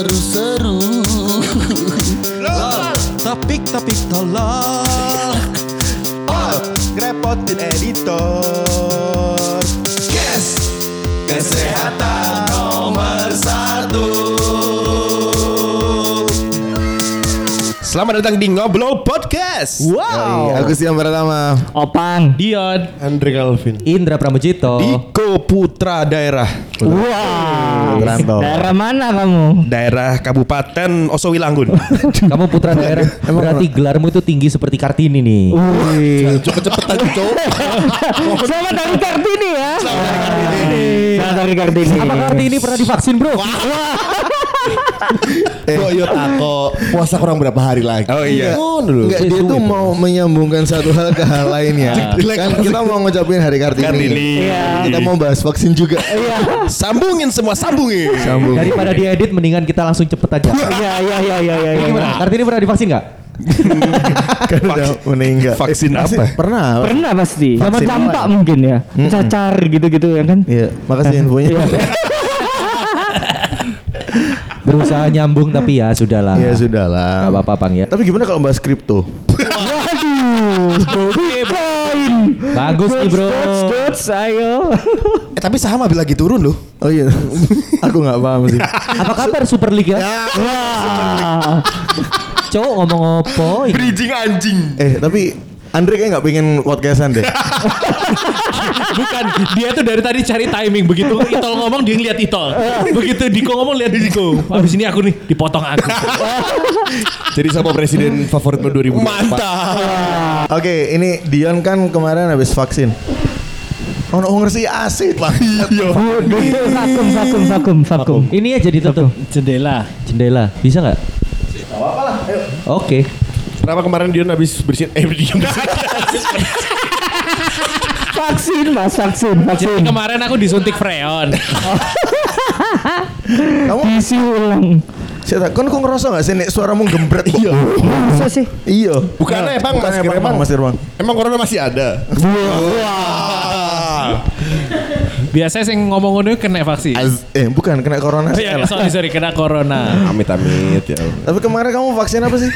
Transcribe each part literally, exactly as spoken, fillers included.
seru-seru. Lol, topik-topik tolol. Oh, ngerepotin editor. Yes, kesehatan nomor satu. Selamat datang di Ngoblo Podcast. Wow. Hai, aku Dion Pratama, Opank, Dion, Andre Calvin, Indra Pramujito, Diko Putra daerah. Wow. Putranto. Daerah mana kamu? Daerah Kabupaten Osowilangun. Kamu putra daerah. Berarti gelarmu itu tinggi seperti Kartini nih. Wih, cepet-cepetan cowok. Selamat dari Kartini ya. Selamat dari Kartini. Selamat dari Kartini. Apa Kartini pernah divaksin, bro? eh, Boyot aku puasa kurang berapa hari lagi. Oh iya. Oh, enggak, dia tuh mau menyambungkan satu hal ke hal lainnya. Kan kita mau ngucapin Hari Kartini. Kartini. Iya. Kita mau bahas vaksin juga. Iya. Sambungin semua, sambungin. Sambung. Daripada diedit mendingan kita langsung cepet aja. Iya iya iya iya iya. Gimana? Kartini pernah divaksin enggak? Kan udah meninggal. Vaksin apa? Pernah. Pernah pasti. Sama campak mungkin ya. Cacar gitu-gitu ya kan? Iya. Makasih infonya. Berusaha nyambung tapi ya sudahlah. Ya sudahlah. Enggak apa-apa, Bang ya. Tapi gimana kalau bahas kripto? Waduh, Bitcoin. Bagus nih, Bro. Goods, ayo. Eh tapi saham habis lagi turun loh. Oh iya. Aku enggak paham sih. Apa kabar Super League ya? Wah. Cowok ngomong apa? Bridging anjing. Eh, tapi Andre kayak enggak pengen podcastan deh. Bukan, dia tuh dari tadi cari timing. Begitu Itol ngomong dia ngeliat Itol. Begitu Diko ngomong lihat Diko. Abis ini aku nih dipotong aku. Jadi siapa presiden favoritmu dua ribu dua puluh empat? Mantap. Oke, okay, ini Dion kan kemarin habis vaksin. Ono unger sih asit lah. Iya. Vakum, vakum, vakum, vakum. Ini ya jadi tutup jendela. Jendela. Bisa enggak? Enggak apa-apa lah. Ayo. Oke. Okay. Kenapa kemarin Dion habis bersihin eh Dion bersihin. Vaksin mas, vaksin, vaksin. Jadi kemarin aku disuntik freon. Kamu isi ulang. Saya kan kok ngerasa gak sih nek suaramu gembret? Iya. Masa sih? Iya. Bukannya emang mas, emang mas Irwan. Emang corona masih ada. Wah. Biasanya sih ngomong-ngomong kena vaksin. Az, eh bukan kena corona. Oh, iya, sorry sorry kena corona. Amit amit ya. Tapi kemarin kamu vaksin apa sih?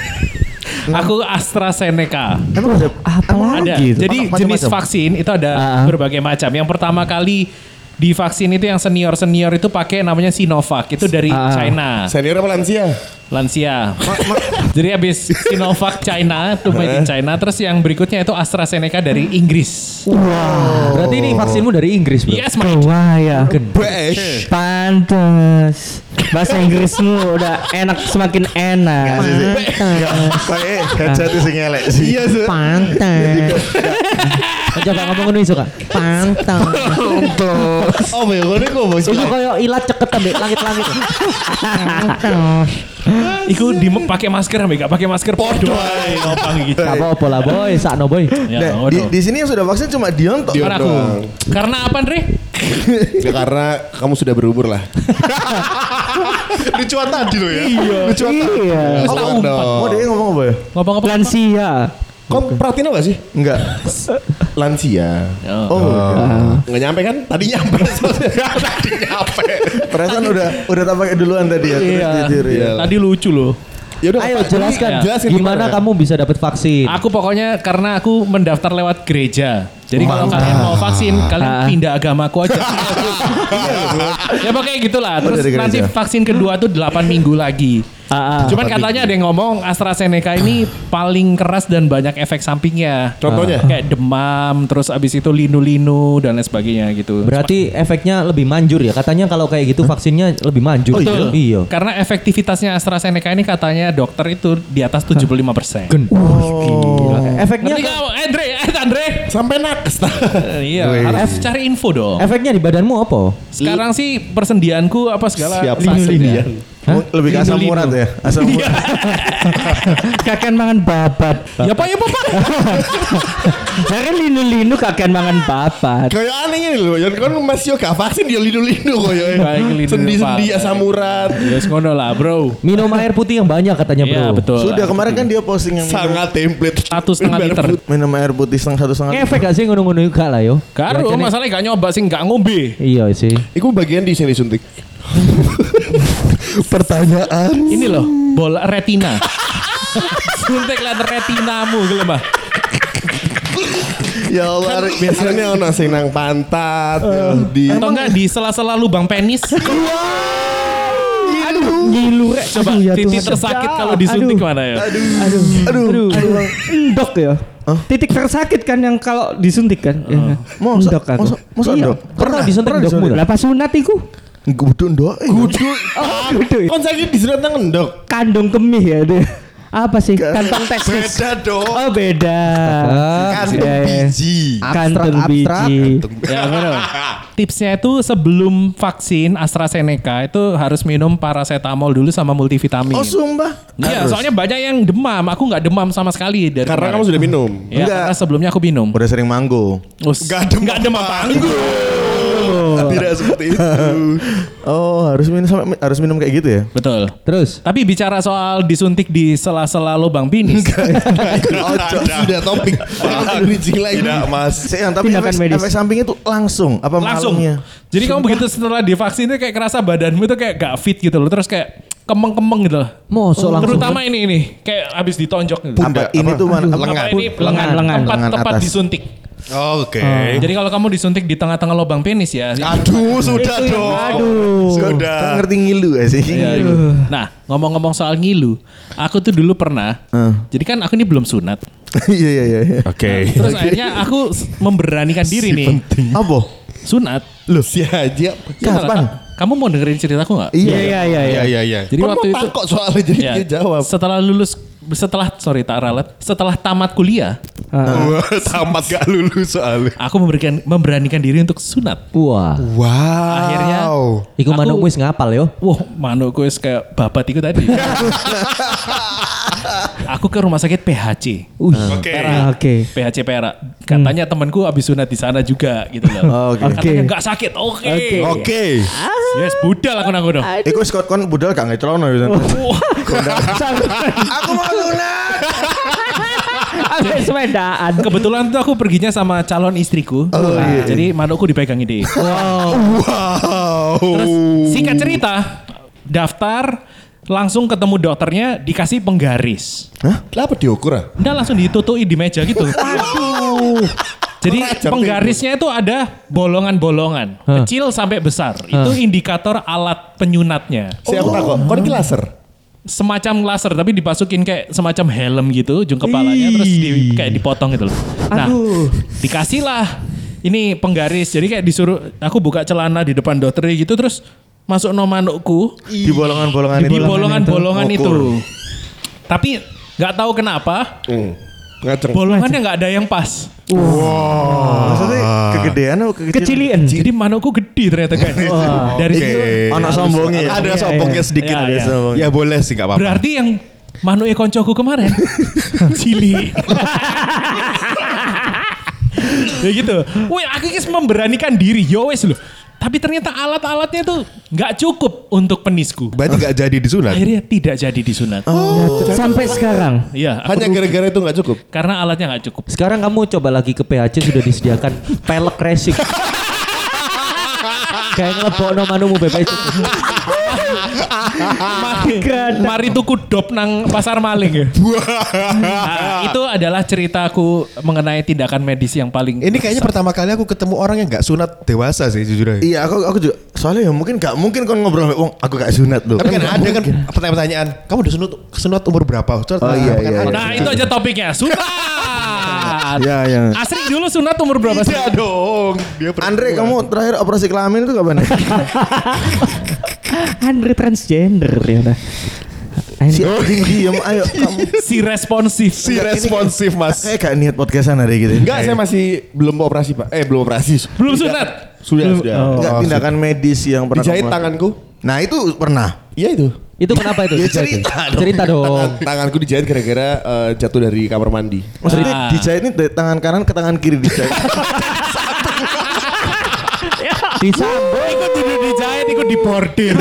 Aku AstraZeneca. Emang ada apa ada. Lagi? Itu? Jadi macam-macam. Jenis vaksin itu ada uh-huh. berbagai macam. Yang pertama kali divaksin itu yang senior-senior itu pakai namanya Sinovac. Itu dari uh. China. Senior apa lansia? Lansia. Ma- ma- Jadi habis Sinovac China, itu made in China. Terus yang berikutnya itu AstraZeneca dari Inggris. Wow. Berarti ini vaksinmu dari Inggris, bro? Yes, mate. Wah ya. Gedesh. Pantes. Bahasa Inggrismu udah enak, semakin enak. Pantes. Kayak headset sing elek sih. Iya, sih. Pantes. Coba ngomong ngono iso, Kak. Pantes. Pantes. Oh, ngono kok bos. Iku koyo ilat ceket ambek langit-langit. Pantes. Iku di pakai masker, ambek gak pakai masker podo ae ngopang iki. Gak apa-apa lah, boy, sakno boy. Ya, di, di sini yang sudah vaksin cuma Dion tok. Karena apa, Andre? Ya karena kamu sudah berubur lah. Lucuan tadi lo ya. Iya. Lucuan. Iya. Ngomong apa? Dia ngomong apa ya? Ngomong apa? Lansia. Kok perhatiin apa sih? Enggak. Lansia. Oh. oh. Uh. Nggak nyampe kan? Tadi nyampe. Tadi nyampe. Perasaan udah udah tambah duluan tadi ya. Iya. Jujur, iya. Tadi lucu loh. Yaudah, ayo jelaskan, jelaskan gimana ya. Kamu bisa dapat vaksin. Aku pokoknya karena aku mendaftar lewat gereja. Jadi kalau kalian mau vaksin, kalian pindah agamaku aja. Ya pokoknya gitulah. Terus nanti vaksin kedua tuh delapan minggu lagi. Ah, ah. Cuman katanya ada yang ngomong AstraZeneca ini paling keras dan banyak efek sampingnya. Contohnya? Kayak demam, terus abis itu linu-linu dan lain sebagainya gitu. Berarti Cuma, efeknya lebih manjur ya? Katanya kalau kayak gitu vaksinnya lebih manjur. Oh, betul. Iya. Karena efektivitasnya AstraZeneca ini katanya dokter itu di atas tujuh puluh lima persen. Gendut. Oh. Efeknya... Nanti kamu, Andre, Andre. Sampai nakes. Iya. Harus cari info dong. Efeknya di badanmu apa? Sekarang sih persendianku apa segala. Siap persendian. Hah? Lebih ke asam urat ya, asam urat. Kakan mangan babat. Ya Pak, ya Pak. Jangan linu-linu kakan mangan babat. Kayak aneh lho, ya kan Mas yo gak vaksin dia linu-linu koyo. Sendi-sendi asam urat. Ya yes, ngono lah, Bro. Minum air putih yang banyak katanya, Bro. Ya, betul. Sudah kemarin kan dia posting yang sangat template satu koma lima liter. Minum air putih satu koma lima liter. Efek gak sih ngono-ngono gak lah yo. Karo masalahnya gak nyoba sing gak ngombe. Iya sih. Iku bagian di sing disuntik. pertanyaan. Ini loh, bola retina. Suntiklah retinamu, gelombang. Ya Allah, kan, biasanya ono sing nang pantat, uh, di atau enggak di sela-sela lubang penis. Aduh, gilure. Coba aduh, ya titik tersakit kalau disuntik aduh, mana ya? Aduh. Aduh. Aduh. Aduh. aduh. Endok ya. Huh? Titik tersakit kan yang kalau disuntik kan. Uh. Endok kan. Iya. Pernah disuntik endokmu. Lah pas sunat iku. Gudu endok. Gudu. Oh, gudu. Kon sakit disunat nang endok. Kandung kemih ya dia. Apa sih? Kantong testis. Beda dong. Oh beda. Kantong yeah. biji. Kantong biji. Ya, tipsnya itu sebelum vaksin AstraZeneca itu harus minum paracetamol dulu sama multivitamin. Oh sumpah? Iya soalnya banyak yang demam. Aku gak demam sama sekali dari karena kemarin. Kamu sudah minum? Ya, enggak. Karena sebelumnya aku minum. Udah sering manggo. Us, gak demam, gak demam manggo. Tidak seperti itu. Oh harus minum sampai harus minum kayak gitu ya. Betul. Terus. Tapi bicara soal disuntik di sela-sela lubang penis. Oh sudah topik. Tidak mas. Saya yang tapi efek sampingnya tuh langsung apa malangnya? Jadi kamu begitu setelah divaksin itu kayak kerasa badanmu itu kayak gak fit gitu loh. Terus kayak kemeng-kemeng gitu loh. Mosok langsung. Terutama ini ini kayak habis ditonjok. Pundak. Ini tuh lengan. Lengan. Tempat disuntik. Oke. Okay. Hmm. Jadi kalau kamu disuntik di tengah-tengah lubang penis ya. Aduh, sudah dong. Aduh. Sudah. Ngerti ngilu ya sih. Nah, ngomong-ngomong soal ngilu, aku tuh dulu pernah. Uh. Jadi kan aku ini belum sunat. Iya iya iya. Oke. Terus okay. akhirnya aku memberanikan diri si nih. Penting. Apa? Sunat. Loh, si aja. Kapan? Kamu mau dengerin ceritaku enggak? Iya iya iya iya. Iya iya. Jadi kamu waktu itu kok soalnya jadi ya, dia jawab. Setelah lulus setelah sorry tak ralat, setelah tamat kuliah. Uh, tamat gak lulus soalnya. Aku memberikan memberanikan diri untuk sunat. Wah. Wow. Akhirnya iku manukku wis ngapal yo. Wah, manukku wis kayak babat iku tadi. Aku ke rumah sakit P H C. Uh, Oke. Okay. Okay. P H C Perak. Katanya hmm. temanku abis sunat di sana juga gitu loh. Oke. Okay. Katanya enggak sakit. Oke. Okay. Oke. Okay. Okay. Yes, budal aku nang ngono. Iku wis kon budal gak ngetrono yo. Aku mau sunat. Ambil sepedaan. Kebetulan tuh aku perginya sama calon istriku. Oh, nah, iya. Jadi manukku dipegangin deh. Wow. Wow. Terus singkat cerita, daftar langsung ketemu dokternya dikasih penggaris. Hah? Kenapa diukur ah? Enggak langsung ditutui di meja gitu. Aduh. Jadi penggarisnya itu ada bolongan-bolongan, huh? kecil sampai besar. Huh? Itu indikator alat penyunatnya. Oh. Siapa kok? Kon iki laser. Semacam laser tapi dipasukin kayak semacam helm gitu ujung kepalanya. Hii. Terus di, kayak dipotong gitu loh. Nah aduh. Dikasih lah ini penggaris jadi kayak disuruh aku buka celana di depan dokter gitu terus masuk no manukku di bolongan-bolongan di bolongan-bolongan itu, bolongan itu. Tapi nggak tahu kenapa mm. bolongannya nggak ada yang pas. Wow. Maksudnya kegedean atau kekecilan? Kecilian. Jadi manukku gede ternyata kan. Wow. Dari okay. itu anak sombongnya. Ya. Ada sombongnya sedikit. Ya, ya. Sombongnya. Ya boleh sih nggak apa-apa. Berarti yang manuk koncoku kemarin cili. Ya gitu. Wih aku kis memberanikan diri. Yo wes loh. Tapi ternyata alat-alatnya tuh nggak cukup untuk penisku. Berarti nggak jadi disunat? Akhirnya tidak jadi disunat. Oh. Sampai sekarang? Iya. Hanya gara-gara itu nggak cukup? Karena alatnya nggak cukup. Sekarang kamu coba lagi ke P H C sudah disediakan pelek racing. Kayak ngelebok no manumu bebek itu. mari, mari tuku dop nang pasar maling ya. Nah, itu adalah ceritaku mengenai tindakan medis yang paling ini kayaknya besar. Pertama kali aku ketemu orang yang gak sunat dewasa sih jujur aja. Iya aku aku juga soalnya ya mungkin gak mungkin kan ngobrol wong aku gak sunat loh. Tapi kan ada kan pertanyaan kamu udah sunat sunat umur berapa? Sunat, oh, nah, iya, iya, iya, nah iya. Itu aja topiknya sunat. Iya iya. Asri dulu sunat umur berapa? Iya dong. Dia Andre kamu terakhir operasi kelamin itu kapan? Andre transgender ternyata. Si diam ayo kamu. Si responsif. Si responsif mas. Kayak gak niat podcastan hari gitu. Enggak saya masih belum operasi pak. Eh belum operasi. Belum sunat. Sudah belum, sudah. Oh, enggak tindakan medis yang pernah. Dijahit tanganku. Nah itu pernah. Iya itu. Itu kenapa itu? Ya, cerita dong. Cerita dong. Tangan, tanganku dijahit gara-gara uh, jatuh dari kamar mandi. Maksudnya ah. dijahit ini dari tangan kanan ke tangan kiri dijahit. Disambung. Ikut tidur dijahit, ikut dibordir.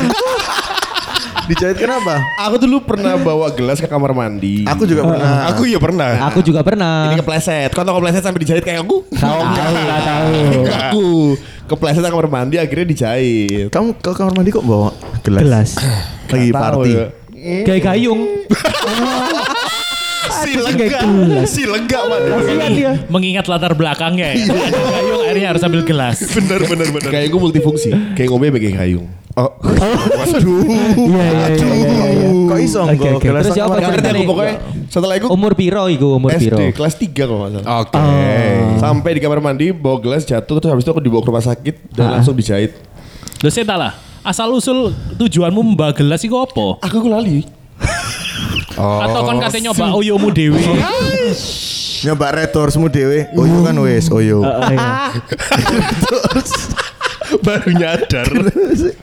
Dijahit kenapa? Aku dulu pernah bawa gelas ke kamar mandi. Aku juga pernah. Aku iya pernah. Aku juga pernah. Ini kepleset. Kau tau kepleset sampai dijahit kayak aku? Tahu, nggak tahu. Aku kepleset ke kamar mandi akhirnya dijahit. Kamu ke kamar mandi kok bawa gelas? Gelas. Lagi party. Kayak gayung. Si lega, si lega banget. Mengingat latar belakangnya ya. Gayung akhirnya harus ambil gelas. Bener bener bener. Kayak gue multifungsi. Kayak ngombe bagai gayung. Oh, aduh, aduh. Kok iso nggo gelas. Pokoknya setelah itu umur piro iku umur piro? S D kelas tiga kalau enggak salah. Oke. Sampai di kamar mandi bawa gelas jatuh terus habis itu aku dibawa ke rumah sakit dan langsung dijahit. Lho setalah. Asal usul tujuanmu mbak gelas iku apa? Aku lali. Oh, atau kan katanya nyoba oyomu dewe. Nyoba retorsmu dewe. Oyo kan wis oyo. Baru nyadar.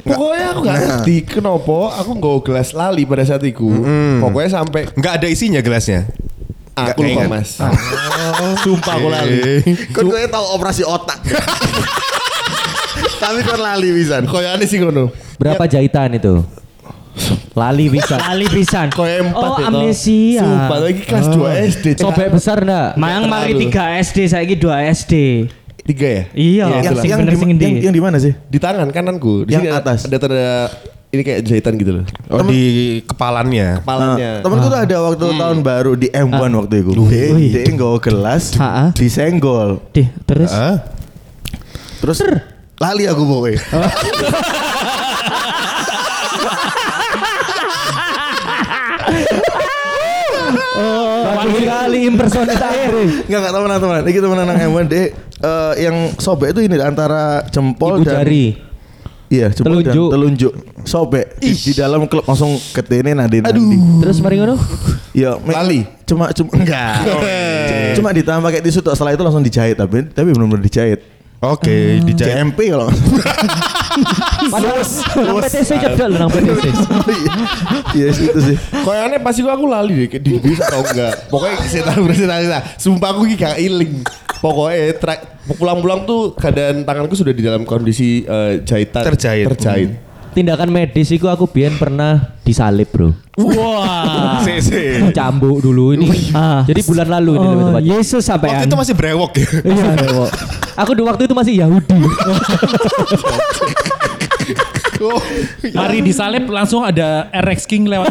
Pokoknya aku gak ngerti kenapa aku gak gelas lali pada saat itu. Mm. Pokoknya sampai gak ada isinya gelasnya. Aku lupa mas. Sumpah aku lali. Kan gue tau operasi otak. Tapi kan lali pisan. Koyane sih ngono. Berapa ya. Jahitan itu? Lali pisan. Lali pisan. Koe empat oh, itu. Amnesia. Sumpah lagi kelas oh. dua S D. Sobek besar enggak? Mayang mari tiga S D saiki dua S D. tiga ya? Iya. Ya, yang yang di mana sih? Di tangan kananku. Di yang sini atas. Ada tanda ini kayak jahitan gitu loh. Oh, temen, di kepalannya. Kepalannya. Nah, temanku tuh ada waktu hmm. tahun baru di M satu ah. waktu itu. Dia dia nggawa gelas disenggol. Dih, terus. Heeh. Terus lali aku pokoknya. Oh, bagus sekali impersonasi. Enggak enggak teman-teman. Ini teman anak M satu deh. Uh, yang sobek itu ini antara jempol Ibu dan jari. Iya, jempol telunjuk. Dan telunjuk. Sobek di, di dalam klub langsung ketene nadi nadi. Terus mari ngono? Iya, lali. Cuma cuma enggak. Okay. Cuma ditambah pakai tisu tok setelah itu langsung dijahit tapi tapi benar-benar dijahit. Oke, okay, uh. dijahit M P kalau. Padahal nang P T C jadol nang P T C. Iya itu sih. Koyone pas iku aku lali deh di bis atau enggak. Pokoknya setan bersetan. Sumpah aku iki gak iling. Pokoknya pulang-pulang tuh keadaan tanganku sudah di dalam kondisi uh, jahitan terjahit. terjahit. Hmm. Tindakan medis iku aku biyen pernah disalib, Bro. Wah. Wow. Sese. Cambuk dulu ini. Ah. Jadi bulan lalu ini lebih tepatnya. Yesus sampean. Waktu itu masih brewok ya. Iya, brewok. Aku di waktu itu masih Yahudi. Mari disalib langsung ada R X King lewat.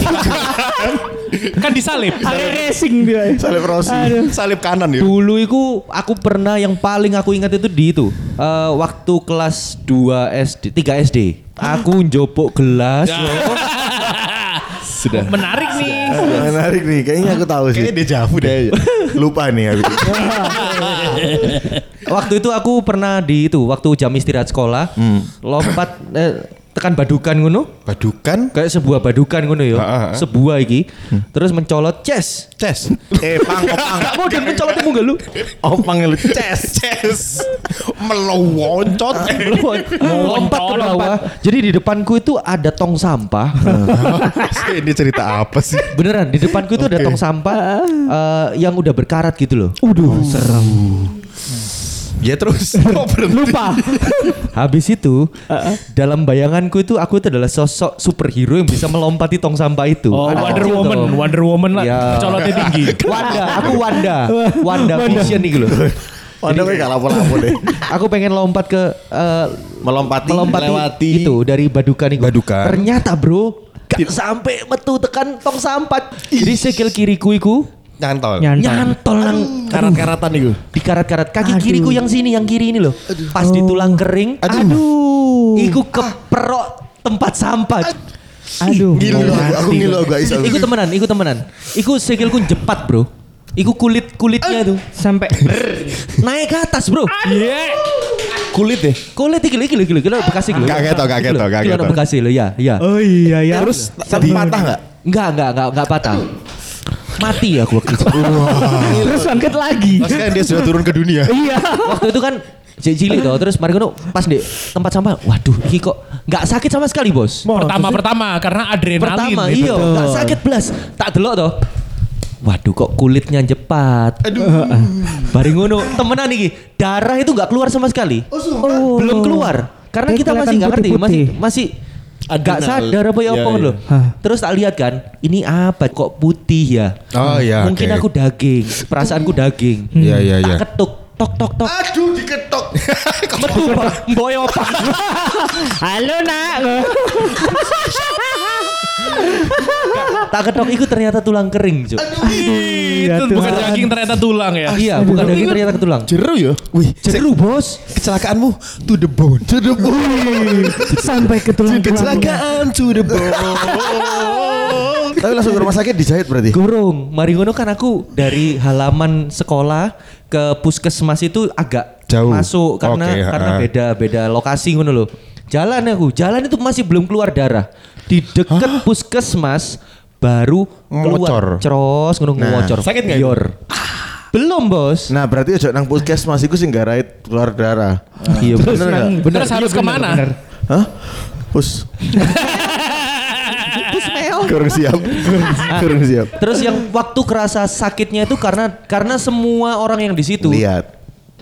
Kan disalib. Salib racing dia. Salib Rossi. Salib kanan ya. Dulu itu aku pernah yang paling aku ingat itu di itu. Uh, waktu kelas dua S D, tiga S D. Aku njopok gelas. Sudah. Menarik nih. Sudah. Menarik nih. Kayaknya aku tahu sih. Kayaknya dia jauh deh. Lupa nih habis. Waktu itu aku pernah di itu waktu jam istirahat sekolah hmm. lompat eh, tekan badukan ngono. Badukan? Kayak sebuah badukan ngono ya. Sebuah iki. Hmm. Terus mencolot chest. Chest. Eh pang opang. Kamu dan mencolotmu enggak lu? Opang lu chest, chest. Melowontot. Melompat ke bawah. Jadi di depanku itu ada tong sampah. Ini cerita apa sih? Beneran di depanku itu okay. ada tong sampah uh, yang udah berkarat gitu loh. Waduh, oh. serem. Ya terus lupa. Habis itu uh-uh. dalam bayanganku itu aku itu adalah sosok superhero yang bisa melompati tong sampah itu. Oh, Wonder Woman, toh. Wonder Woman lah. Yeah. Colotnya tinggi. Wanda, aku Wanda, Wanda Vision nih loh. Wanda kayak lapor-lapor deh. Aku pengen lompat ke uh, melompati, melompati lewati itu dari badukan itu. Badukan. Ternyata bro, gak sampai metu tekan tong sampah. Jadi sekil kiriku iku. Nyantol. Nyantol. Nyantol nang karat-karatan itu. Di karat-karat kaki aduh. Kiriku yang sini, yang kiri ini loh. Aduh. Pas di tulang kering. Aduh. Aduh. Iku keperok tempat sampah. Aduh. Gila, aku ngilu guys. Iku temenan, iku temenan. Iku sikilku jepat, Bro. Iku kulit-kulitnya tuh sampai naik ke atas, Bro. Iya. Kulit deh. Kulit iki iki iki iki bekas iki. Gak ketok, gak ketok, gak ketok. Bekas lho, ya, ya. Oh iya ya. Terus sampai patah enggak? Enggak, enggak, enggak, enggak patah. Mati ya aku waktu itu. Terus bangkit lagi. Mas kan dia sudah turun ke dunia. Iya. Waktu itu kan cilik toh. Terus mari ngono pas di tempat sampah. Waduh, iki kok enggak sakit sama sekali, Bos. Pertama-pertama karena adrenalin. Pertama iya, enggak sakit blas. Tak delok toh. Waduh kok kulitnya jepat. Aduh. Bari ngono, temenan iki. Darah itu enggak keluar sama sekali. Oh, belum keluar. Karena kita masih enggak ngerti, masih masih agak sadar apa ya opong loh. Terus tak lihat kan, ini apa kok putih ya? Oh iya. Mungkin aku daging, perasaanku daging. Iya iya iya. Tak ketuk, tok tok tok. Aduh diketok. Metu mboe opong. Halo nak. Tak ketok itu ternyata tulang kering, Cuk. Itu bukan daging ternyata tulang ya. Iya, bukan daging ternyata tulang. Jeru ya. Wih, jeru bos. Kecelakaanmu to the bone. To the bone. Sampai ke tulang. Kecelakaan to the bone. Tapi langsung ke rumah sakit dijahit berarti? Gurung, mari ngono kan aku dari halaman sekolah ke puskesmas itu agak jauh masuk karena okay, karena beda-beda lokasi ngono loh. Jalan aku, jalan itu masih belum keluar darah. Di deket huh? puskesmas baru keluar. Ngocor. Ceros ngono nah, ngocor. Sakit enggak? Bior. Belum bos. Nah berarti ojo nang puskesmas iku sing garait keluar darah. Ah. Iya bener. Terus, nang, bener, terus harus kemana? Bener. Hah? Pus. Kurang siap. Kurang siap. Terus yang waktu kerasa sakitnya itu karena karena semua orang yang di situ lihat.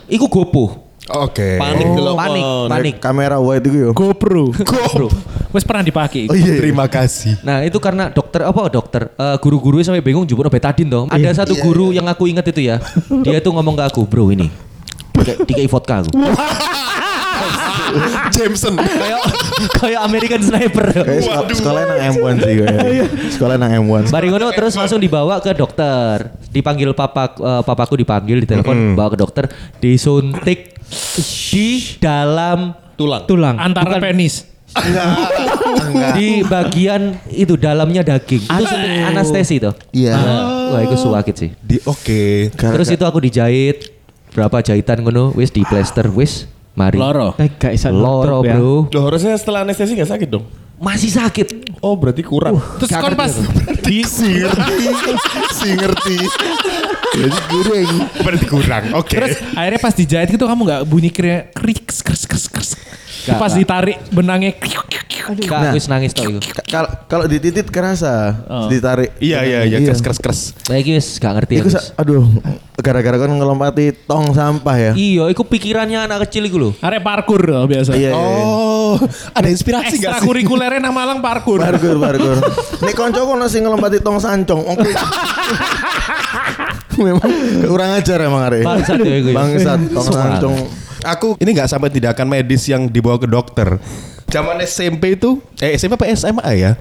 Iku gopoh. Oke. Okay. Panik delok. Oh, panik, panik. Kamera wide iku yo. GoPro. GoPro. Wes pernah dipakai. Oh, iya, iya. Terima kasih. Nah, itu karena dokter apa dokter? Uh, guru-gurunya sampai bingung jupuk betadin toh. Ada yeah. satu yeah. guru yang aku ingat itu ya. Dia tuh ngomong ke aku, "Bro, ini dikai vodka aku." Jameson kayak kayak American Sniper. Kayak sekolah nang M one sih gue. Sekolah nang M one. Bari ngono terus langsung dibawa ke dokter. Dipanggil papa uh, papaku dipanggil di telepon mm. bawa ke dokter, disuntik di dalam tulang. Tulang antara Bukan. penis. Enggak, enggak. Di bagian itu dalamnya daging. Itu oh. anestesi tuh. Iya. Yeah. Wah, itu sakit sih. Di oke. Okay. Terus itu aku dijahit. Berapa jahitan ngono wis di plaster wis. Mari. Loro. Tega isa loro, ya. Bro. Loh, harusnya setelah anestesi enggak sakit dong? Masih sakit. Oh, berarti kurang. Uh, Terus kon pas di ngerti, si ngerti. Jadi kurang. Berarti kurang. Oke. Okay. Terus akhirnya pas dijahit itu kamu enggak bunyi krik kris kris kris. Pas ditarik benangnya enggak wis nangis to iku. Kalau kalau dititit kerasa, oh. ditarik. Iya iya iya kris kris kris. Lah iki wis gak ngerti. Iku aduh gara-gara kan ngelompati tong sampah ya. Iya, iku pikirannya anak kecil iku lho. Arek parkur loh biasa. Iya, oh, iya. Ada inspirasi enggak sih? Ekstrakurikulernya nang Malang parkur. Parkur parkur. Nek koncoku ono sing ngelompati tong sancong. Oke. Memang kurang ajar emang arek. Bangsat ya iku. Bangsat tong sancong. Aku ini nggak sampai tindakan medis yang dibawa ke dokter. Zaman S M P itu, eh S M P apa S M A ya?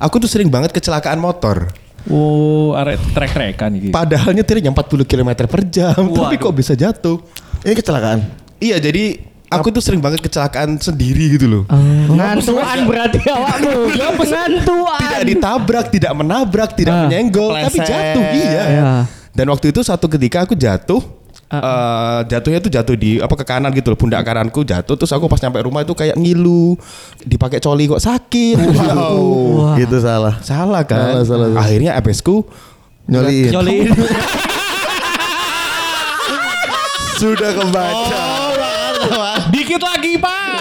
Aku tuh sering banget kecelakaan motor. Wow, arek trek-trekan gitu. Padahal nyetirnya empat puluh kilometer per jam, waduh. Tapi kok bisa jatuh? Ini kecelakaan? Iya, jadi aku tuh sering banget kecelakaan sendiri gitu loh. Uh, ngantuan berarti awakmu. Ngantuan. Tidak ditabrak, tidak menabrak, tidak uh, menyenggol, pleset. Tapi jatuh iya. Yeah. Dan waktu itu satu ketika aku jatuh. Uh, uh, jatuhnya tuh jatuh di apa ke kanan gitu loh, pundak kananku jatuh, terus aku pas nyampe rumah itu kayak ngilu, dipakai coli kok sakit. Wow. Gitu salah. Salah kan? Salah, salah, salah. Akhirnya abesku nyoliin. Nyoliin. Sudah kebaca. Oh, dikit lagi, Pak.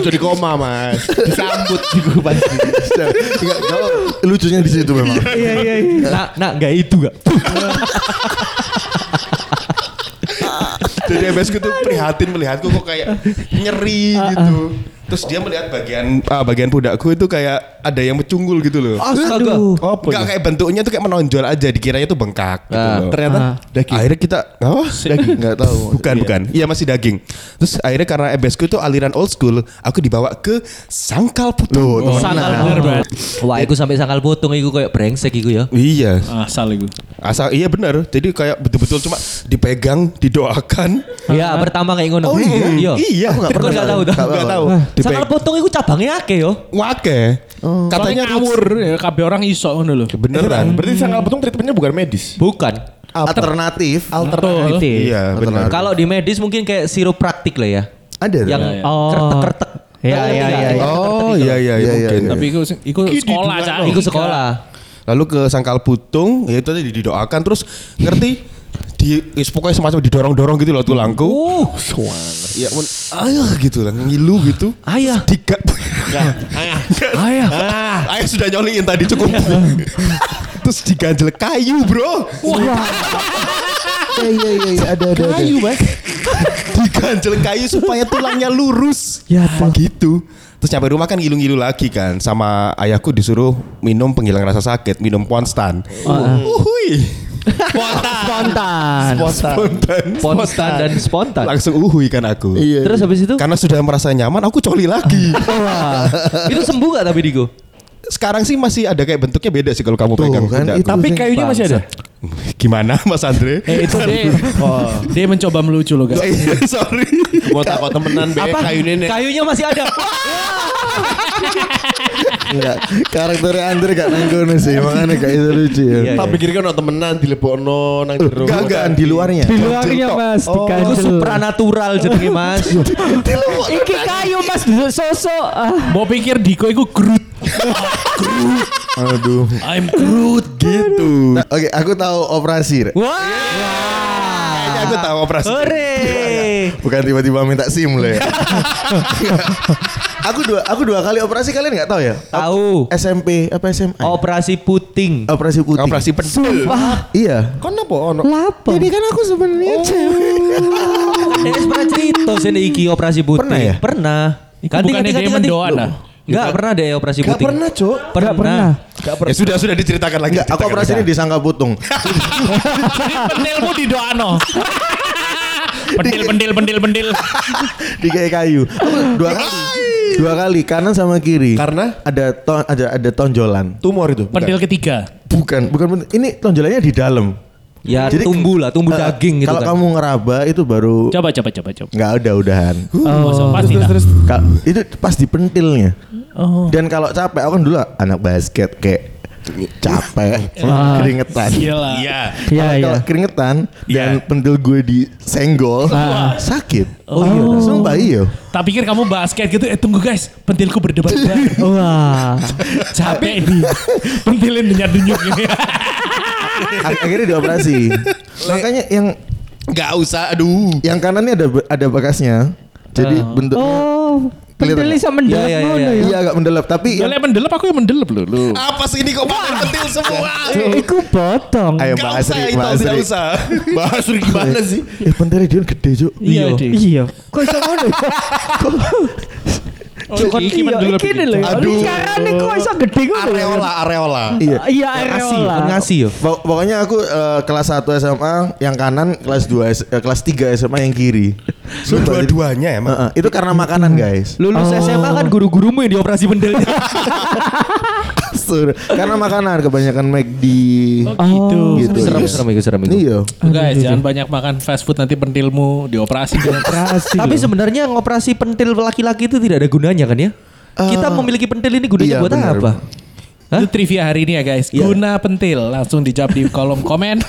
Jadi koma mas, disambut juga pasti. Enggak, lucunya di situ memang. Iya iya. Nak nak nggak itu nggak. Jadi abis itu prihatin melihatku kok kayak nyeri gitu. Terus dia melihat bagian ah, bagian pundakku itu kayak ada yang mencunggul gitu loh. Astaga. Enggak kayak bentuknya tuh kayak menonjol aja, dikiranya tuh bengkak gitu loh. Ternyata ah, daging. Akhirnya kita oh, daging enggak tahu. Bukan iya. bukan. Iya masih daging. Terus akhirnya karena ebesku itu aliran old school, aku dibawa ke Sangkal Putung. Oh, Sangkal bener. Wah, aku sampai Sangkal Putung iku kayak brengsek iku ya. Iya. Asal iku. Asal iya benar. Jadi kayak betul-betul cuma dipegang, didoakan. Iya, pertama kayak ngono. Oh, iya. Iya, aku enggak pernah tahu. Enggak tahu. Sangkal Putung itu cabangnya akeh yo. Akeh. Oh. Katanya ngawur ya kabeh orang iso ngono lho. Beneran. Berarti Sangkal Putung treatmentnya bukan medis. Bukan. Alternatif. Alternatif. Iya, benar. Kalau di medis mungkin kayak siropraktik lah ya. Ada yang ya, ya. Kertek-kertek. Iya iya iya. Oh iya iya iya. Tapi iku iku sekolah aja. Iku sekolah. Lalu ke Sangkal Putung ya itu tadi didoakan terus ngerti di pokoknya semacam didorong-dorong gitu loh tulangku. Uh, ya, men, ayah gitu lah, ngilu gitu. Ayah. Dikat. Ayah. Ayah. Ayah. Ayah. Ayah sudah nyoliin tadi cukup. Terus diganjel kayu, bro. Wah. Iya iya iya, ada ada. Kayu, Mas. ganjel kayu supaya tulangnya lurus. Ya begitu. Terus nyampe rumah kan ngilu-ngilu lagi kan. Sama ayahku disuruh minum penghilang rasa sakit, minum Ponstan. Uhuy. Spontan. Spontan. Spontan. Spontan. Spontan dan spontan. Langsung uhuy kan aku. Iya. Terus habis itu? Karena sudah merasa nyaman, aku coli lagi. Itu sembuh gak tapi Diko? Sekarang sih masih ada kayak bentuknya beda sih kalau kamu tuh, pegang kan, itu tapi kayunya masih ada. Gimana Mas Andre? Eh itu deh. Oh, dia mencoba melucu loh guys. Sorry. Mau takut temenan be kayunya. Kayunya masih ada. Enggak, karakternya Andre gak nanggung sih, makanya kayak itu lucu ya. Tak pikir kan temenan di Lebokno nang jero. Enggak, enggak di luarnya. Di luarnya Mas, di kayu. Itu supranatural jenenge Mas. Iki kayu Mas sosok. Mau pikir Diko iku Groot. Groot. Aduh. I'm Groot gitu. Oke, aku tahu operasi. Wah. Aku tahu operasi. Hore. Bukan tiba-tiba minta SIM loh ya. Aku dua, aku dua kali operasi, kalian nggak tahu ya? Tahu. S M P apa S M A? Operasi puting. Operasi puting. Operasi pentil. Iya. Kenapa ono? Lapo. Jadi kan aku sebenarnya oh. cewek. Ini pernah cerita sini iki operasi puting. Pernah ya? Pernah. Ganti ganti ganti ganti. Enggak pernah deh operasi puting. Enggak pernah, Cuk. Pernah. pernah. Gak pernah. Ya sudah sudah diceritakan lagi. Enggak, aku operasi ini di Sangkal Putung. Jadi pentilmu didoano. Pendil, pendil, pendil, pendil. Di kayak kayu. Dua kali. Dua kali, kanan sama kiri. Karena? Ada ton, ada ada tonjolan. Tumor itu. Bukan. Pendil ketiga. Bukan, bukan pendil. Ini tonjolannya di dalam. Ya jadi, tumbuh lah, tumbuh uh, daging gitu kalau kan. Kalau kamu ngeraba itu baru. Coba, coba, coba, coba. Enggak, udah, udahan. Oh, pasti lah. Terus, terus. Itu pas di pentilnya. Oh. Dan kalau capek, aku kan dulu anak basket kayak. Capek, ah, keringetan. Iya, iya. Kalau keringetan yeah. dan pentil gue disenggol, ah. sakit. Oh, oh iya, sumpah iya. Tak pikir kamu basket gitu, eh tunggu guys, pentilku berdebar-debar. Wah, capek nih. Pentilin denyut-denyut gini. Akhirnya dioperasi. Makanya yang gak usah, aduh. Yang kanannya ada ada bekasnya. Jadi oh. bentuknya. Oh. Pentil bisa mendelep ya, ya, ya. Iya agak mendelep tapi boleh ya. Mendelep aku yang mendelep loh lu. Apa sih ini kok makan pentil semua? Iku potong. Ayo Mbak Asri, Mbak Asri. Mbak Asri gimana sih? Ya pentilnya Dion gede Cuk. Iya. Iya. Kok bisa ngono? Cukup iki mendelep. Aduh. Carane kok iso gede ngono? Areola, areola. Iya areola. Ngasi yo. Pokoknya aku kelas satu S M A yang kanan, kelas dua kelas tiga S M A yang kiri. So, dua-duanya emang uh, uh, itu karena makanan guys. Lulus oh. S M A kan guru-gurumu yang dioperasi pendelnya. Karena makanan kebanyakan McD oh, gitu. gitu. Serem-serem itu serem itu. Iya. Guys, jangan banyak makan fast food nanti pentilmu dioperasi. Dioperasi. Tapi sebenarnya ngoperasi pentil laki-laki itu tidak ada gunanya kan ya? Uh, Kita memiliki pentil ini gunanya iya, buat bener. Apa? Hah? Itu trivia hari ini ya guys. Yeah. Guna pentil langsung dijawab di kolom komen.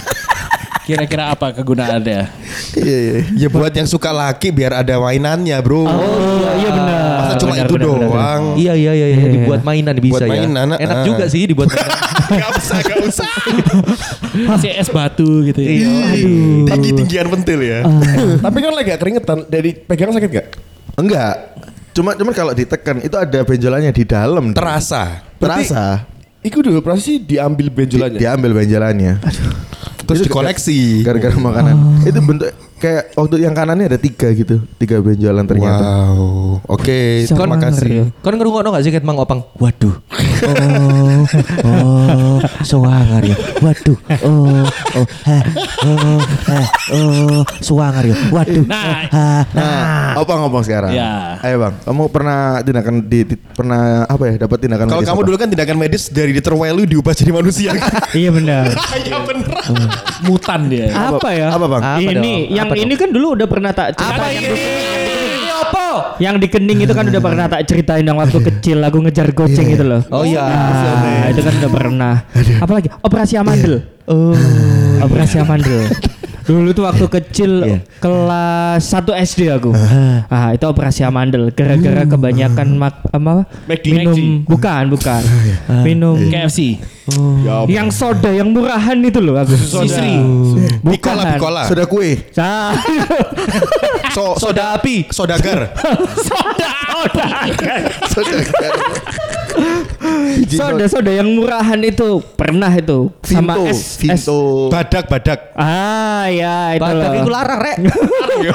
Kira-kira apa kegunaannya? Iya, iya. Ya buat yang suka laki biar ada mainannya, Bro. Oh, iya, iya benar. Masa cuma benar, itu benar, doang. Benar. Iya, iya, iya, iya, dibuat mainan bisa ya. Mainan, enak ah. juga sih dibuat mainan. Enggak usah, enggak usah. Masih es batu gitu ya. Iya, aduh. Tinggi-tinggian pentil ya. Uh. Tapi kan lagi gak keringetan, dari pegang sakit gak? Enggak. Cuma cuman kalau ditekan itu ada benjolannya di dalam. Terasa. Terasa. Iku dulu operasi diambil benjolannya. Di, diambil benjolannya. Aduh. Terus dikoleksi gara-gara makanan. Oh. Itu bentuk kayak waktu yang kanannya ada tiga gitu, tiga benjolan ternyata. Wow. Oke, okay, terima kasih. Kan ngerungokno gak sih ket Mang Opank? Waduh. Oh. Oh, suangar ya. Waduh. Oh, oh. Ha. Oh, ha. Oh, suangar ya. Waduh. Nah, ha. Nah, Opank-Opank sekarang. Ya. Ayo, Bang. Kamu pernah tindakan di, di pernah apa ya? Dapat tindakan medis. Kalau kamu apa? Dulu kan tindakan medis dari diterwelu diubah jadi manusia. Iya benar. Iya benar. Mutan dia. Apa ya? Apa, Bang? Apa ini dong? Yang ini kan dulu udah pernah tak cerita. Apa yang ini? Ini apa? Yang di kening itu kan udah pernah tak ceritain yang waktu kecil aku ngejar goceng yeah. itu loh. Oh iya. Nah, itu kan udah pernah. Apalagi operasi amandel. Oh, operasi amandel. Dulu tuh waktu kecil yeah. kelas satu S D aku. Ah, itu operasi amandel gara-gara kebanyakan mak- apa? Minum bukan, bukan. Minum K F C. Oh. Yang soda yang murahan itu loh aku. Sisri. Bukan Pikola. Soda kue. so, soda api, soda gar. soda soda gar. soda gar. Soda soda yang murahan itu pernah itu sama Vinto, es, Vinto. es badak badak. Ah ya itu. Badak itu larang rek.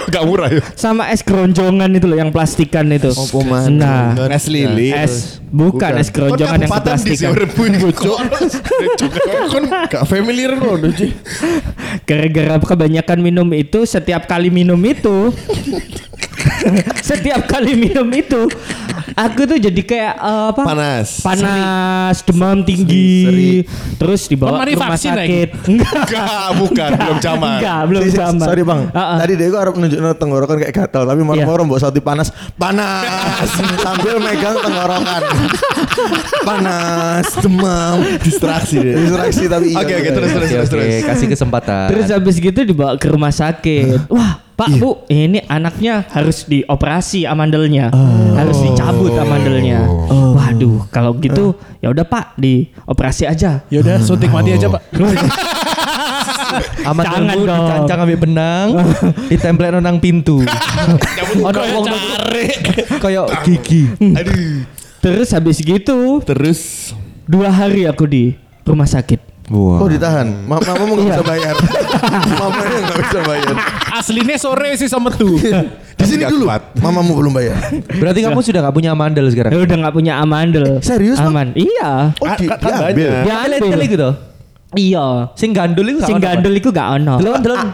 Gak murah ya. Sama es keronjongan itu loh yang plastikan itu. Oh, nah, es lili. Es bukan, bukan. Es keronjongan yang plastikan. Kon gak familiar loh. Gara-gara kebanyakan minum itu setiap kali minum itu. Setiap kali minum itu aku tuh jadi kayak uh, apa? Panas, panas, seri. Demam tinggi, seri. Seri. Terus dibawa ke rumah sakit. Enggak, bukan, belum zaman. Enggak, belum zaman. Sorry bang, uh-uh. tadi dia harap nunjukin tenggorokan kayak gatal, tapi marah-marah yeah. bawa satu panas, panas, sambil megang tenggorokan, panas, demam, distraksi, deh. distraksi tapi. Oke, oke, terus, terus, terus, terus, kasih kesempatan. Terus habis gitu dibawa ke rumah sakit. Wah. Pak, iya. Bu, ini anaknya harus dioperasi amandelnya. Oh. Harus dicabut amandelnya. Oh. Waduh, kalau gitu uh. ya udah Pak, dioperasi aja. Ya udah, suntik oh. mati aja, Pak. Amandel dicancang ambil benang, ditempelin nang pintu. Ono wong narik koyo gigi. Aduh. Terus habis gitu, terus dua hari aku di rumah sakit. Wow. Oh ditahan, mama mau nggak bisa bayar, mama yang nggak bisa bayar. Aslinya sore sih sama tuh. Di sini dulu, mamamu belum bayar. Berarti kamu sudah nggak punya amandel sekarang? Ya udah nggak punya amandel. Serius? Aman, bang? Iya. Oh, di, A- kan banyak. Ya letel gitu. Iya, sing gandul iku gak ono. Sing gandul iku gak ono. Delon, delon.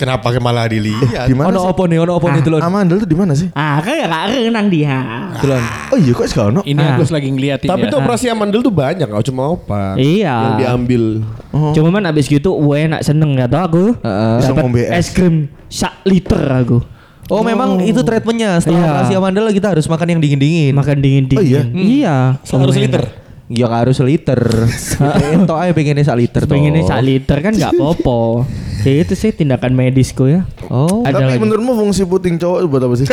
Kenapa malah dilihat? Ono opo ne, ono opo ne delon. Amandel tuh di mana sih? Ah, kayak gak areng nang dia. Delon. Oh iya kok gak ono. Ini aku lagi ngeliatin. Tapi tuh operasi amandel tuh banyak, gak cuma opak. Iya. Yang diambil. Cuma man abis gitu enak seneng ya tau aku. Heeh. Es krim sak liter aku. Oh, oh memang itu treatmentnya setelah iya. operasi amandel kita harus makan yang dingin-dingin. Makan dingin-dingin. Oh, iya. Hmm. Iya. Harus liter. Ya gak harus liter. Itu aja pengennya sak liter toh. Pengennya sak liter kan gak apa-apa. Itu sih tindakan medisku ya. Oh. Tapi menurutmu fungsi puting cowok buat apa sih?